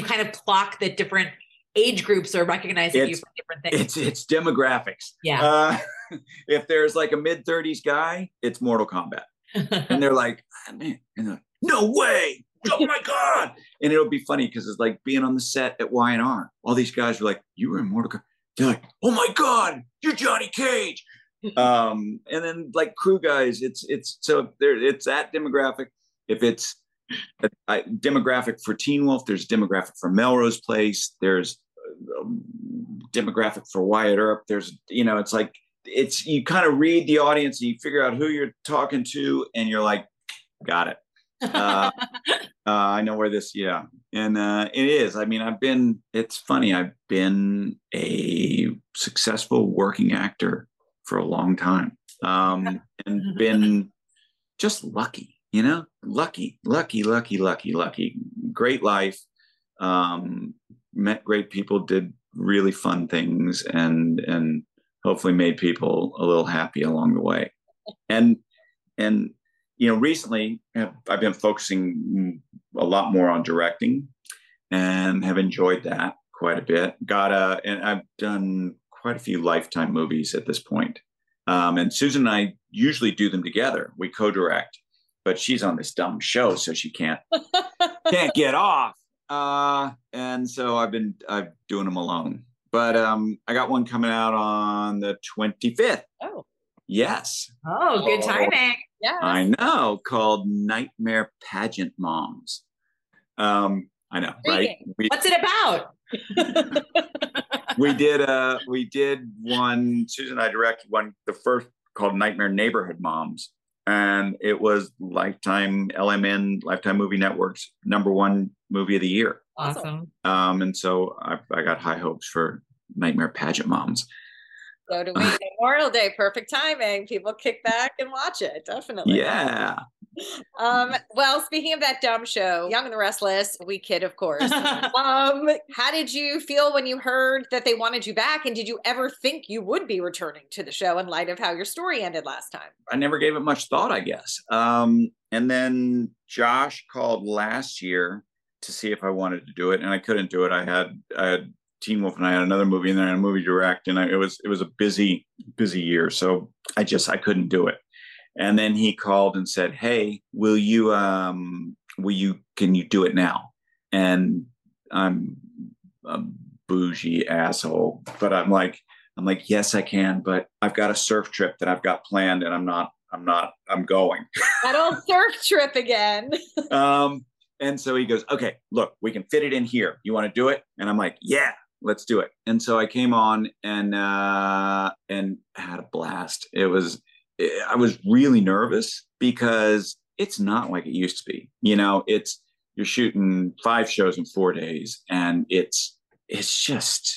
kind of clock the different age groups are recognizing you for different things? It's demographics. Yeah. If there's like a mid-30s guy, it's Mortal Kombat. And they're like, oh, man, and they're like, no way. Oh my God. And it'll be funny because it's like being on the set at Y&R. All these guys were like, you were in Mortal Kombat. They're like, oh my God, you're Johnny Cage. And then like crew guys, it's so there, it's that demographic. If it's a demographic for Teen Wolf, there's a demographic for Melrose Place, there's a demographic for Wyatt Earp. There's, you know, it's like, it's, you kind of read the audience and you figure out who you're talking to, and you're like, got it. I know where this, yeah. And it is, I mean, it's funny. I've been a successful working actor for a long time, and been just lucky, you know, lucky, great life. Met great people, did really fun things, and hopefully made people a little happy along the way. And, you know, recently I've been focusing a lot more on directing, and have enjoyed that quite a bit. And I've done quite a few Lifetime movies at this point. And Susan and I usually do them together. We co-direct. but she's on this dumb show, so she can't get off. And so I'm doing them alone. But I got one coming out on the 25th. Oh. Yes. Oh, good timing. Yeah. I know, called Nightmare Pageant Moms. I know, right? What's it about? We did one, Susan and I directed one, the first, called Nightmare Neighborhood Moms. And it was Lifetime LMN, Lifetime Movie Network's #1 movie of the year. Awesome. And so I got high hopes for Nightmare Pageant Moms. So do we. Memorial Day, perfect timing. People kick back and watch it. Definitely. Yeah. Well, speaking of that dumb show, Young and the Restless, we kid, of course. How did you feel when you heard that they wanted you back? And did you ever think you would be returning to the show in light of how your story ended last time? I never gave it much thought, I guess. And then Josh called last year to see if I wanted to do it, and I couldn't do it. I had Teen Wolf, and I had another movie, and then I had a movie direct, and it was a busy year, so I couldn't do it. And then he called and said, "Hey, can you do it now?" And I'm a bougie asshole, but I'm like, yes, I can, but I've got a surf trip that I've got planned, and I'm going. That old surf trip again. And so he goes, "Okay, look, we can fit it in here. You want to do it?" And I'm like, "Yeah, let's do it." And so I came on and had a blast. I was really nervous because it's not like it used to be. You know, you're shooting 5 shows in 4 days, and it's just,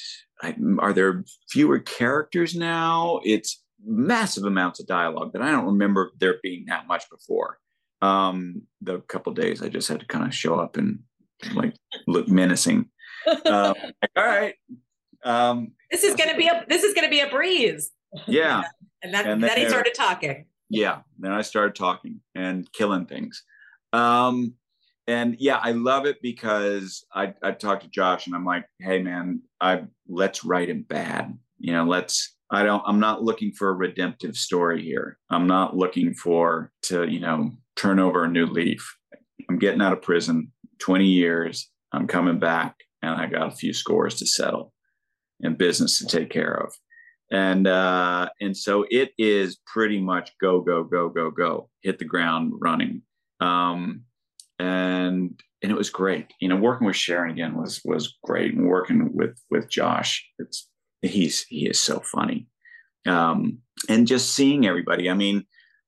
are there fewer characters now? It's massive amounts of dialogue that I don't remember there being that much before. The couple of days I just had to kind of show up and look menacing. All right. This is going to be a breeze. Yeah. And then he started talking. Yeah. Then I started talking and killing things. And yeah, I love it because I talked to Josh and I'm like, "Hey man, let's write it bad. You know, I'm not looking for a redemptive story here. I'm not looking to turn over a new leaf. I'm getting out of prison, 20 years. I'm coming back, and I got a few scores to settle and business to take care of." And so it is pretty much go, go, go, go, go, hit the ground running. And it was great. You know, working with Sharon again was great. And working with Josh, he is so funny. And just seeing everybody, I mean,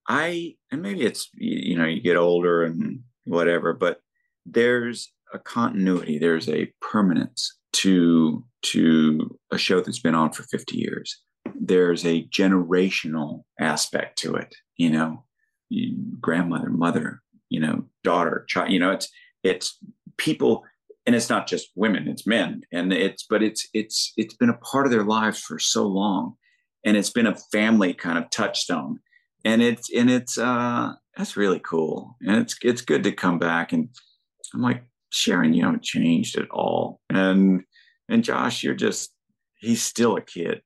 and maybe it's, you know, you get older and whatever, but there's a continuity, there's a permanence to a show that's been on for 50 years. There's a generational aspect to it, you know, grandmother, mother, you know, daughter, child, you know, it's people, and it's not just women, it's men. And it's been a part of their lives for so long, and it's been a family kind of touchstone. And it's that's really cool. And it's good to come back. And I'm like, "Sharon, you haven't changed at all. And Josh, he's still a kid."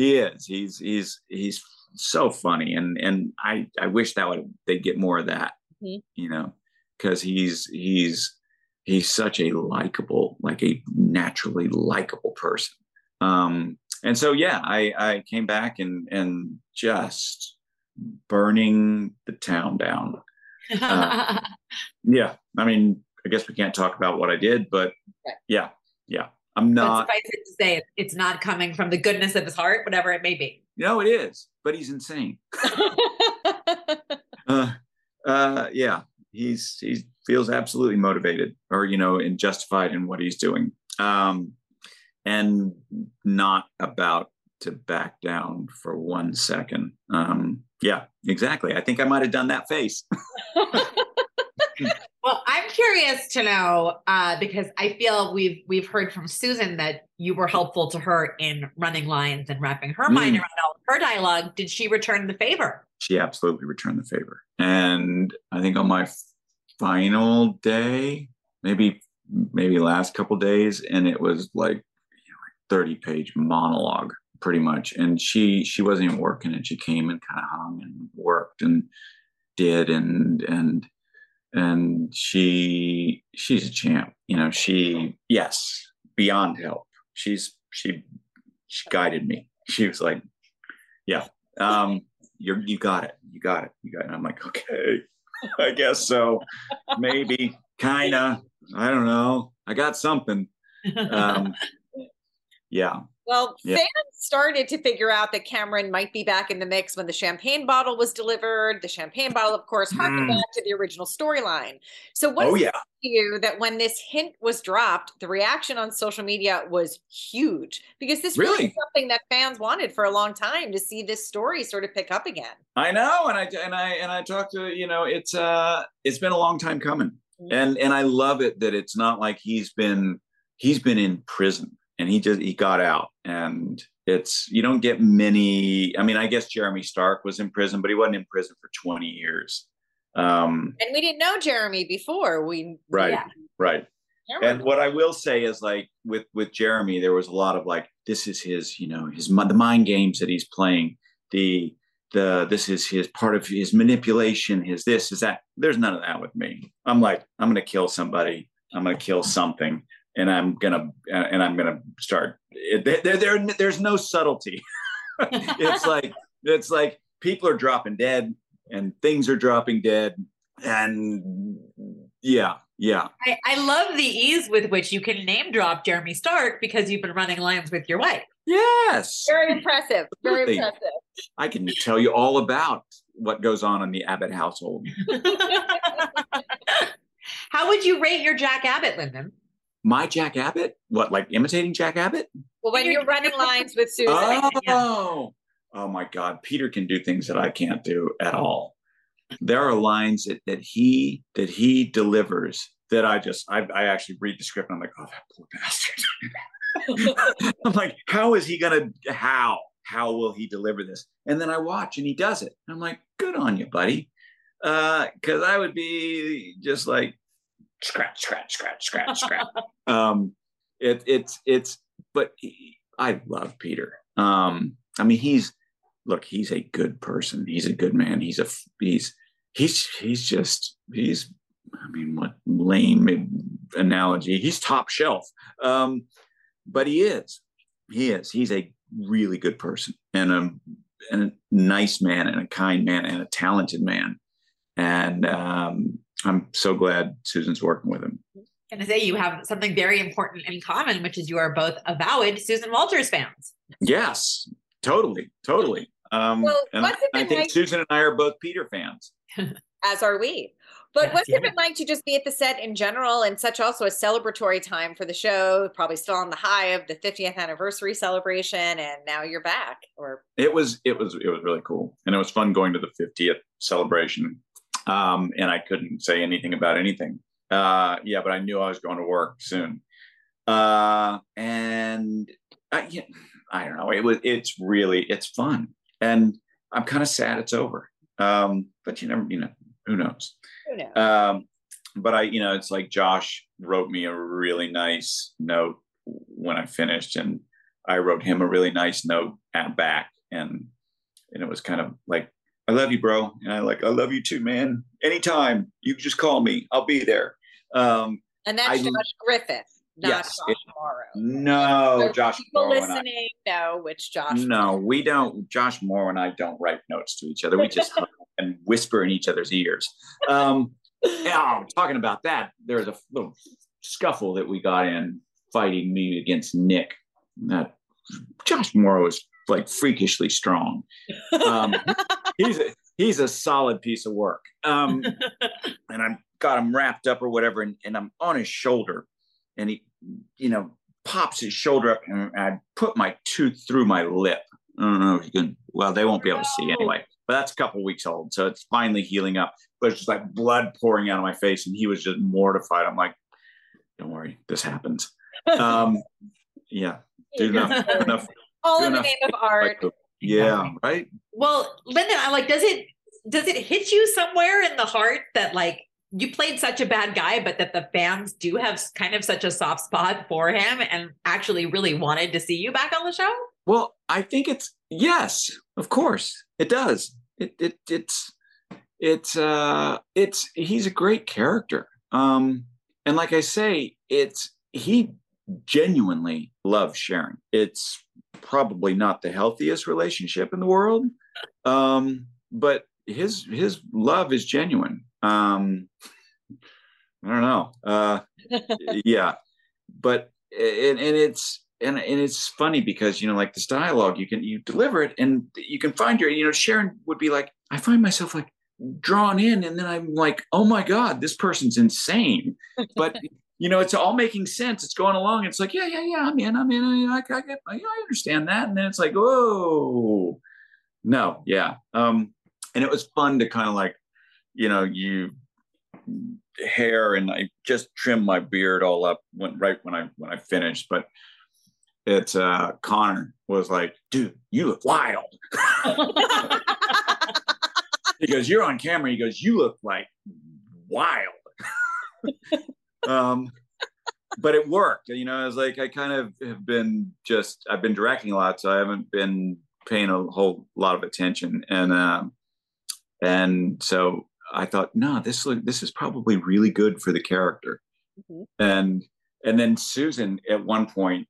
He is, he's so funny. And I wish they'd get more of that, mm-hmm. you know, cause he's such a naturally likable person. And so, yeah, I came back and just burning the town down. Yeah. I mean, I guess we can't talk about what I did, but yeah. Yeah. I'm not. Suffice it to say, it's not coming from the goodness of his heart, whatever it may be. No, it is, but he's insane. Yeah. He feels absolutely motivated or, you know, and justified in what he's doing. And not about to back down for 1 second. Yeah, exactly. I think I might have done that face. Well, I'm curious to know, because I feel we've heard from Susan that you were helpful to her in running lines and wrapping her mind around all of her dialogue. Did she return the favor? She absolutely returned the favor. And I think on my final day, maybe last couple of days, and it was 30-page monologue pretty much, and she wasn't even working, and she came and kind of hung and worked, and did. And she's a champ, you know, beyond help. She guided me. She was like, yeah, you got it. And I'm like, okay, I guess so. Maybe, kinda, I don't know. I got something. Yeah. Well, yeah. Fans started to figure out that Cameron might be back in the mix when the champagne bottle was delivered. The champagne bottle, of course, harkened back to the original storyline. So what is it to you that when this hint was dropped, the reaction on social media was huge? Because this really is something that fans wanted for a long time, to see this story sort of pick up again. I know. And I talked to, you know, it's been a long time coming. Mm-hmm. And I love it that it's not like he's been in prison. And he got out, and you don't get many. I mean, I guess Jeremy Stark was in prison, but he wasn't in prison for 20 years. And we didn't know Jeremy before. Right. And what I will say is, like, with Jeremy, there was a lot of like, this is his, you know, the mind games that he's playing. This is his part of his manipulation. His this is that. There's none of that with me. I'm like, I'm going to kill somebody. I'm going to kill something. And I'm gonna start. There's no subtlety. it's like people are dropping dead and things are dropping dead, and yeah. I love the ease with which you can name drop Jeremy Stark because you've been running lines with your wife. Yes, very impressive. Absolutely. Very impressive. I can tell you all about what goes on in the Abbott household. How would you rate your Jack Abbott, Lyndon? My Jack Abbott? What, like imitating Jack Abbott? Well, when you're running lines with Susan. Oh my God. Peter can do things that I can't do at all. There are lines that he delivers that I actually read the script and I'm like, oh, that poor bastard. I'm like, how will he deliver this? And then I watch and he does it. And I'm like, good on you, buddy. Because I would be just like, scratch. But I love Peter. I mean, he's a good person. He's a good man. What lame analogy. He's top shelf. But he is. He's a really good person and a nice man and a kind man and a talented man. And, I'm so glad Susan's working with him. I'm going to say you have something very important in common, which is you are both avowed Susan Walters fans. Yes, totally. Well, and I think Susan and I are both Peter fans. As are we. But yes, what's it been like to just be at the set in general, and such also a celebratory time for the show, probably still on the high of the 50th anniversary celebration, and now you're back? Or It was really cool. And it was fun going to the 50th celebration. And I couldn't say anything about anything. But I knew I was going to work soon. I don't know. It's fun. And I'm kind of sad it's over. But you know, who knows? But I, you know, it's like Josh wrote me a really nice note when I finished, and I wrote him a really nice note back. And it was kind of like, I love you, bro. And I love you too, man. Anytime, you just call me. I'll be there. And that's Josh Griffith, not Josh Morrow. No, Josh Morrow. People listening know which Josh. No, we don't. Josh Morrow and I don't write notes to each other. We just hug and whisper in each other's ears. Talking about that, there was a little scuffle that we got in fighting me against Nick. Josh Morrow is like freakishly strong. He's a solid piece of work. And I've got him wrapped up or whatever, and I'm on his shoulder, and he, you know, pops his shoulder up, and I put my tooth through my lip. I don't know if you can, well, they won't be able to see anyway, but that's a couple weeks old. So it's finally healing up, but it's just like blood pouring out of my face. And he was just mortified. I'm like, don't worry, this happens. Do enough. All in the name of art. Yeah, right. Well, Lyndon, I like, does it hit you somewhere in the heart that, like, you played such a bad guy, but that the fans do have kind of such a soft spot for him and actually really wanted to see you back on the show? Well, I think it's, yes, of course it does. It's it's he's a great character. And like I say, he genuinely loves Sharon. It's probably not the healthiest relationship in the world, but his love is genuine. I don't know. Yeah, but it's funny because, you know, like this dialogue, you deliver it and you can find your, you know, Sharon would be like, I find myself like drawn in, and then I'm like, oh my God, this person's insane. But you know, it's all making sense. It's going along. It's like, yeah. I'm in. I understand that. And then it's like, whoa, no, yeah. And it was fun to kind of like, you know, hair, and I just trimmed my beard all up when I finished. But it's Connor was like, dude, you look wild. He goes, you're on camera. He goes, you look like wild. But it worked, you know. I was like, I kind of have been just, I've been directing a lot, so I haven't been paying a whole lot of attention, and so I thought, no, this is probably really good for the character. Mm-hmm. And then Susan at one point,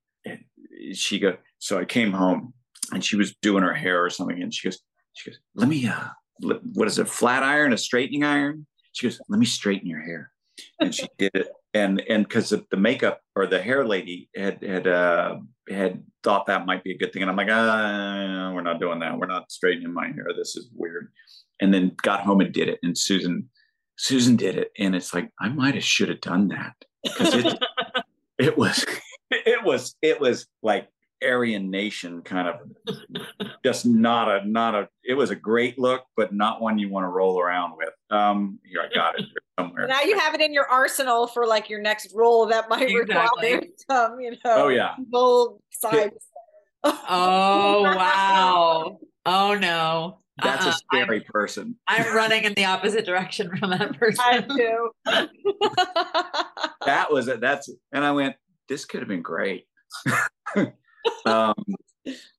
she goes, so I came home and she was doing her hair or something, and she goes, let me what is it, flat iron, a straightening iron? She goes, let me straighten your hair. And she did it, and because the makeup or the hair lady had thought that might be a good thing, and I'm like, we're not doing that. We're not straightening my hair. This is weird. And then got home and did it, and Susan did it, and it's like, I might have should have done that, because it was like Aryan Nation kind of, just not a. It was a great look, but not one you want to roll around with. Here, I got it somewhere. Now you have it in your arsenal for like your next role that might require some, you know. Oh yeah. Bold sides. Oh wow. Oh no. That's a scary person. I'm running in the opposite direction from that person. I do. That was it. That's it. And I went, this could have been great.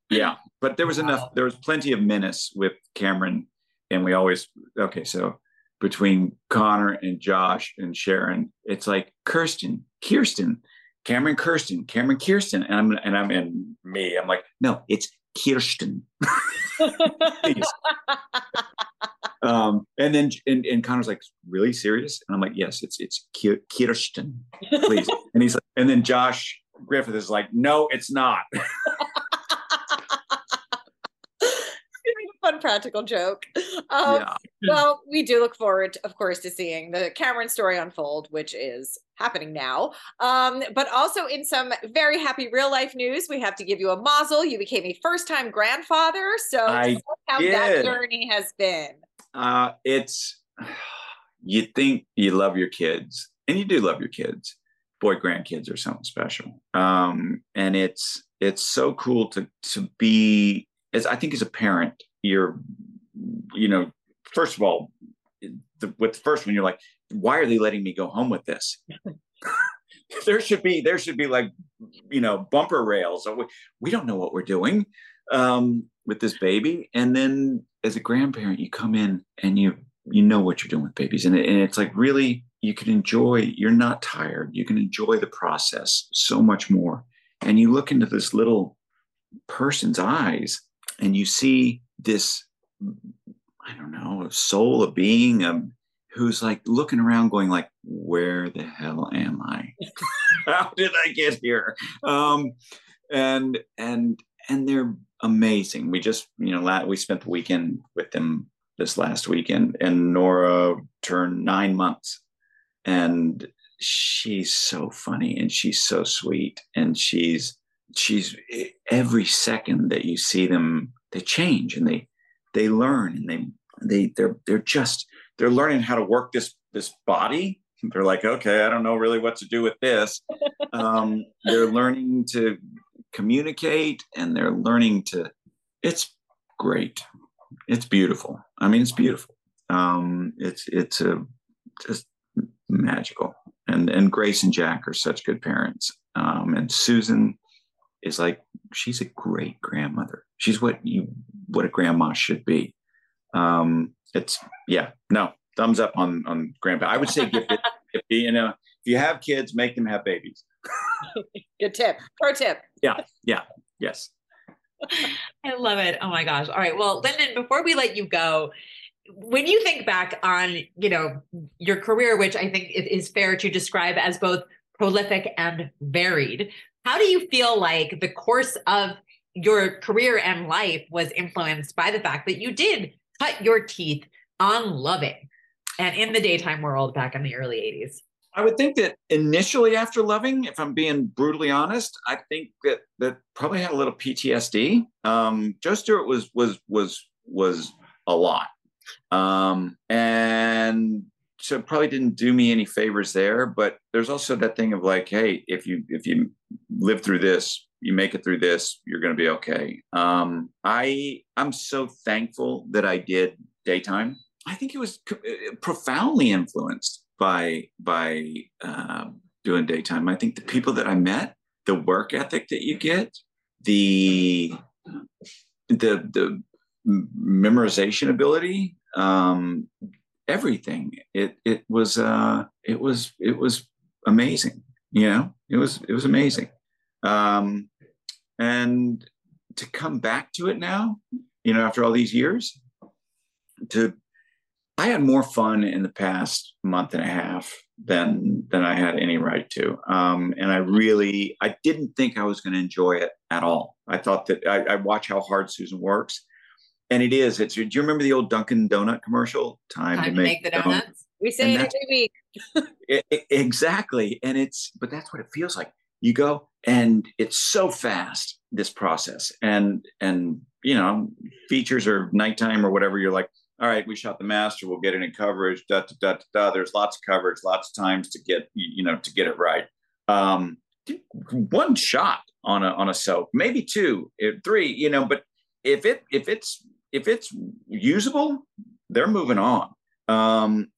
Yeah, but there was enough. There was plenty of menace with Cameron, and we always so between Connor and Josh and Sharon, it's like Cameron Kirsten, and me. I'm like, no, it's Kirsten. And then and Connor's like, really serious, and I'm like, yes, it's Kirsten, please. And he's like, and then Josh Griffith is like, no, it's not. Fun practical joke. Yeah. Well, we do look forward, of course, to seeing the Cameron story unfold, which is happening now. But also in some very happy real life news, we have to give you a mazel. You became a first-time grandfather. So how that journey has been. You think you love your kids, and you do love your kids. Boy, grandkids are something special. And it's so cool to be, as I think as a parent, you know, first of all, with the first one, you're like, why are they letting me go home with this? there should be like, you know, bumper rails. We don't know what we're doing with this baby. And then as a grandparent, you come in and you know what you're doing with babies. And it's like, really, you can enjoy, you're not tired. You can enjoy the process so much more. And you look into this little person's eyes and you see this, I don't know, a soul, a being who's like looking around going like, where the hell am I? How did I get here? And they're amazing. We just, you know, we spent the weekend with them this last weekend, and Nora turned 9 months, and she's so funny and she's so sweet, and she's every second that you see them, they change and they learn, and they're learning how to work this body. They're like, okay, I don't know really what to do with this. They're learning to communicate, and they're learning to, it's great. It's beautiful. I mean, it's beautiful. It's a just magical. And Grace and Jack are such good parents. And Susan is like, she's a great grandmother. She's what a grandma should be. It's thumbs up on grandpa. I would say if you know, if you have kids, make them have babies. Good tip. Pro tip. Yeah. Yes. I love it. Oh my gosh. All right. Well, Linden, before we let you go, when you think back on, you know, your career, which I think it is fair to describe as both prolific and varied, how do you feel like the course of your career and life was influenced by the fact that you did cut your teeth on Loving and in the daytime world back in the early 80s? I would think that initially after Loving, if I'm being brutally honest, I think that probably had a little PTSD. Joe Stewart was a lot. And so it probably didn't do me any favors there, but there's also that thing of like, hey, if you live through this, you make it through this, you're going to be okay. I'm so thankful that I did daytime. I think it was profoundly influenced by doing daytime. I think the people that I met, the work ethic that you get, the memorization ability, everything. It was amazing. You know, it was amazing. And to come back to it now, you know, after all these years, I had more fun in the past month and a half than I had any right to. And I didn't think I was going to enjoy it at all. I thought that I watch how hard Susan works. And it is. Do you remember the old Dunkin' Donut commercial? Time to make the donuts. We say it every week. Exactly. But that's what it feels like. You go and it's so fast, this process. And you know, features or nighttime or whatever. You're like, all right, we shot the master. We'll get it in coverage. Da, da, da, da. There's lots of coverage, lots of times to get, you know, to get it right. One shot on a soap, maybe two, three, you know, but if it's usable, they're moving on.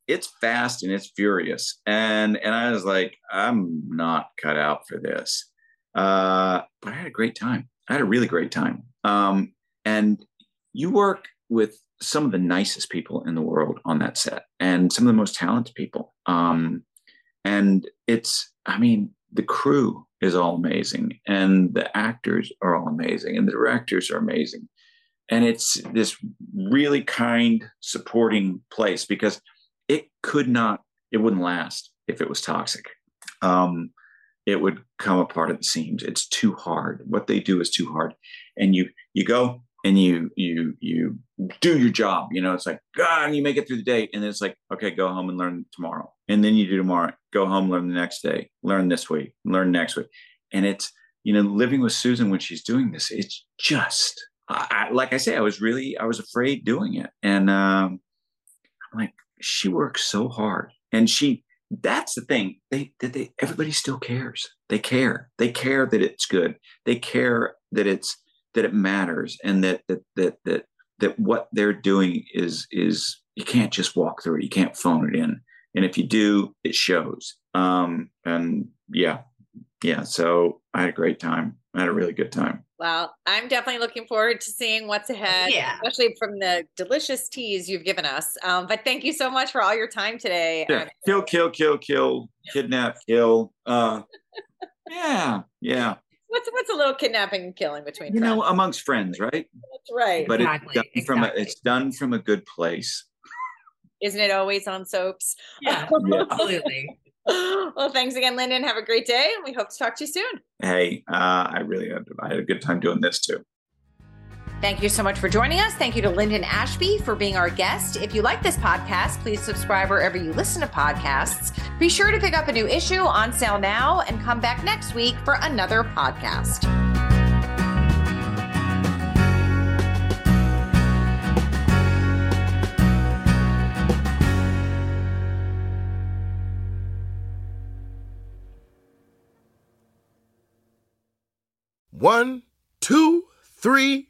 It's fast and it's furious. And I was like, I'm not cut out for this. But I had a great time. I had a really great time. And you work with some of the nicest people in the world on that set and some of the most talented people. And the crew is all amazing and the actors are all amazing and the directors are amazing. And it's this really kind, supporting place because it wouldn't last if it was toxic. It would come apart at the seams. It's too hard. What they do is too hard. And you go and you do your job. You know, it's like, God, and you make it through the day. And then it's like, okay, go home and learn tomorrow. And then you do tomorrow, go home, learn the next day, learn this week, learn next week. And it's, you know, living with Susan when she's doing this, it's just... I was afraid doing it. And I'm like, she works so hard. And that's the thing. Everybody still cares. They care. They care that it's good. They care that it matters. And that what they're doing is you can't just walk through it. You can't phone it in. And if you do, it shows. So I had a great time. I had a really good time. Well, I'm definitely looking forward to seeing what's ahead, especially from the delicious teas you've given us. But thank you so much for all your time today. Yeah. Kill, kidnap, kill. Yeah. What's a little kidnapping and killing between friends? You know, amongst friends, right? That's right. But exactly. It's done from a good place. Isn't it always on soaps? Yeah, absolutely. Well, thanks again, Linden. Have a great day. And we hope to talk to you soon. Hey, I had a good time doing this too. Thank you so much for joining us. Thank you to Linden Ashby for being our guest. If you like this podcast, please subscribe wherever you listen to podcasts. Be sure to pick up a new issue on sale now and come back next week for another podcast. One, two, three,